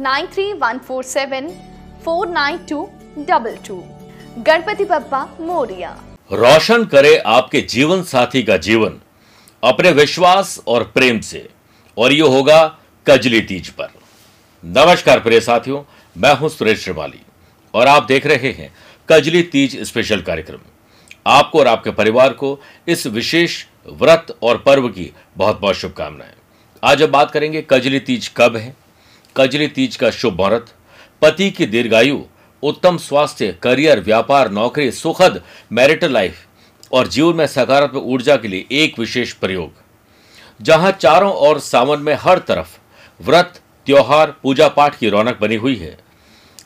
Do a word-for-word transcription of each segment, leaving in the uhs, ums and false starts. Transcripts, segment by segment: Nine three one four seven four nine two double two. Ganpati Bappa Morya. रोशन करे आपके जीवन साथी का जीवन अपने विश्वास और प्रेम से, और ये होगा कजली तीज पर। नमस्कार प्रिय साथियों, मैं हूं सुरेश श्रीमाली और आप देख रहे हैं कजली तीज स्पेशल कार्यक्रम। आपको और आपके परिवार को इस विशेष व्रत और पर्व की बहुत बहुत शुभकामनाएं। आज हम बात करेंगे कजली तीज कब है, कजली तीज का शुभ मुहूर्त, पति की दीर्घायु, उत्तम स्वास्थ्य, करियर, व्यापार, नौकरी, सुखद मैरिटल लाइफ और जीवन में सकारात्मक ऊर्जा के लिए एक विशेष प्रयोग। जहां चारों ओर सावन में हर तरफ व्रत, त्योहार, पूजा पाठ की रौनक बनी हुई है,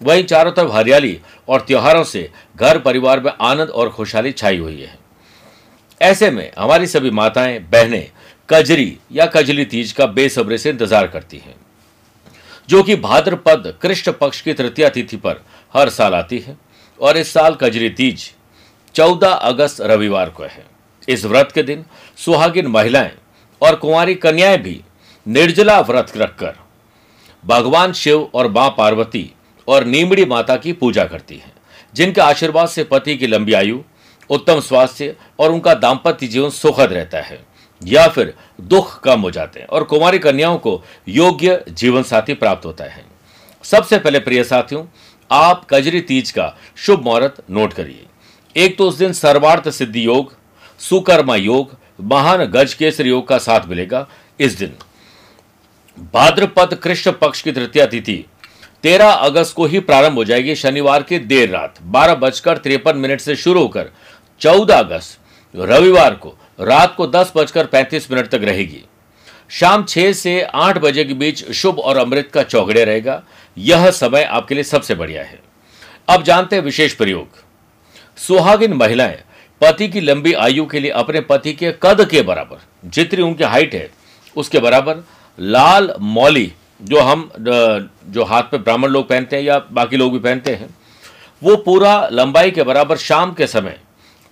वहीं चारों तरफ हरियाली और त्योहारों से घर परिवार में आनंद और खुशहाली छाई हुई है। ऐसे में हमारी सभी माताएं बहनें कजरी या कजली तीज का बेसब्री से इंतजार करती हैं, जो कि भाद्रपद कृष्ण पक्ष की तृतीया तिथि पर हर साल आती है और इस साल कजली तीज चौदह अगस्त रविवार को है। इस व्रत के दिन सुहागिन महिलाएं और कुंवारी कन्याएं भी निर्जला व्रत रखकर भगवान शिव और मां पार्वती और नीमड़ी माता की पूजा करती हैं, जिनके आशीर्वाद से पति की लंबी आयु, उत्तम स्वास्थ्य और उनका दाम्पत्य जीवन सुखद रहता है या फिर दुख कम हो जाते हैं और कुंवारी कन्याओं को योग्य जीवन साथी प्राप्त होता है। सबसे पहले प्रिय साथियों, आप कजरी तीज का शुभ मुहूर्त नोट करिए। एक तो उस दिन सर्वार्थ सिद्धि योग, सुकर्मा योग, महान गजकेसर योग का साथ मिलेगा। इस दिन भाद्रपद कृष्ण पक्ष की तृतीया तिथि तेरह अगस्त को ही प्रारंभ हो जाएगी, शनिवार की देर रात बारह बजकर तिरपन मिनट से शुरू होकर चौदह अगस्त रविवार को रात को दस बजकर पैंतीस मिनट तक रहेगी। शाम छह से आठ बजे के बीच शुभ और अमृत का चौघड़िया रहेगा। यह समय आपके लिए सबसे बढ़िया है। अब जानते हैं विशेष प्रयोग। सुहागिन महिलाएं पति की लंबी आयु के लिए अपने पति के कद के बराबर, जितनी उनकी हाइट है उसके बराबर, लाल मौली जो हम जो हाथ पे ब्राह्मण लोग पहनते हैं या बाकी लोग भी पहनते हैं, वो पूरा लंबाई के बराबर शाम के समय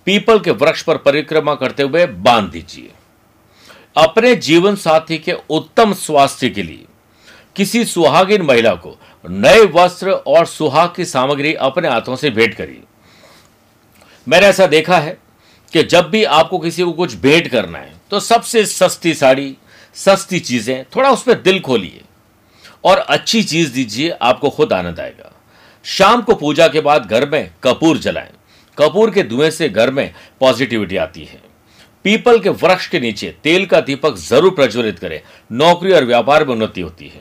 पीपल के वृक्ष पर परिक्रमा करते हुए बांध दीजिए। अपने जीवन साथी के उत्तम स्वास्थ्य के लिए किसी सुहागिन महिला को नए वस्त्र और सुहाग की सामग्री अपने हाथों से भेंट करिए। मैंने ऐसा देखा है कि जब भी आपको किसी को कुछ भेंट करना है तो सबसे सस्ती साड़ी, सस्ती चीजें, थोड़ा उस पर दिल खोलिए और अच्छी चीज दीजिए, आपको खुद आनंद आएगा। शाम को पूजा के बाद घर में कपूर जलाएं। कपूर के धुएं से घर में पॉजिटिविटी आती है। पीपल के वृक्ष के नीचे तेल का दीपक जरूर प्रज्वलित करें। नौकरी और व्यापार में उन्नति होती है।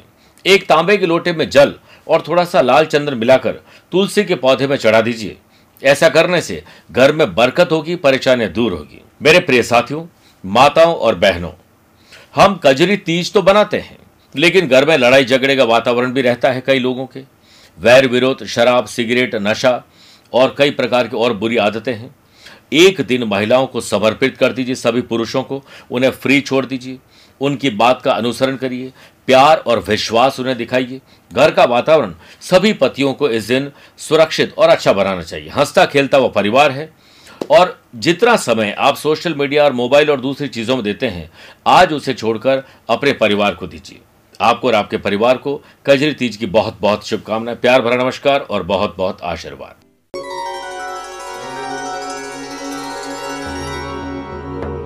एक तांबे के लोटे में जल और थोड़ा सा लाल चंदन मिलाकर तुलसी के पौधे में चढ़ा दीजिए। ऐसा करने से घर में बरकत होगी, परेशानियां दूर होगी। मेरे प्रिय साथियों, माताओं और बहनों, हम कजली तीज तो बनाते हैं, लेकिन घर में लड़ाई झगड़े का वातावरण भी रहता है। कई लोगों के वैर विरोध, शराब, सिगरेट, नशा और कई प्रकार की और बुरी आदतें हैं। एक दिन महिलाओं को समर्पित कर दीजिए, सभी पुरुषों को उन्हें फ्री छोड़ दीजिए, उनकी बात का अनुसरण करिए। प्यार और विश्वास उन्हें दिखाइए। घर का वातावरण सभी पतियों को इस दिन सुरक्षित और अच्छा बनाना चाहिए। हंसता खेलता वह परिवार है, और जितना समय आप सोशल मीडिया और मोबाइल और दूसरी चीज़ों में देते हैं, आज उसे छोड़कर अपने परिवार को दीजिए। आपको और आपके परिवार को कजली तीज की बहुत बहुत शुभकामनाएं, प्यार भरा नमस्कार और बहुत बहुत आशीर्वाद।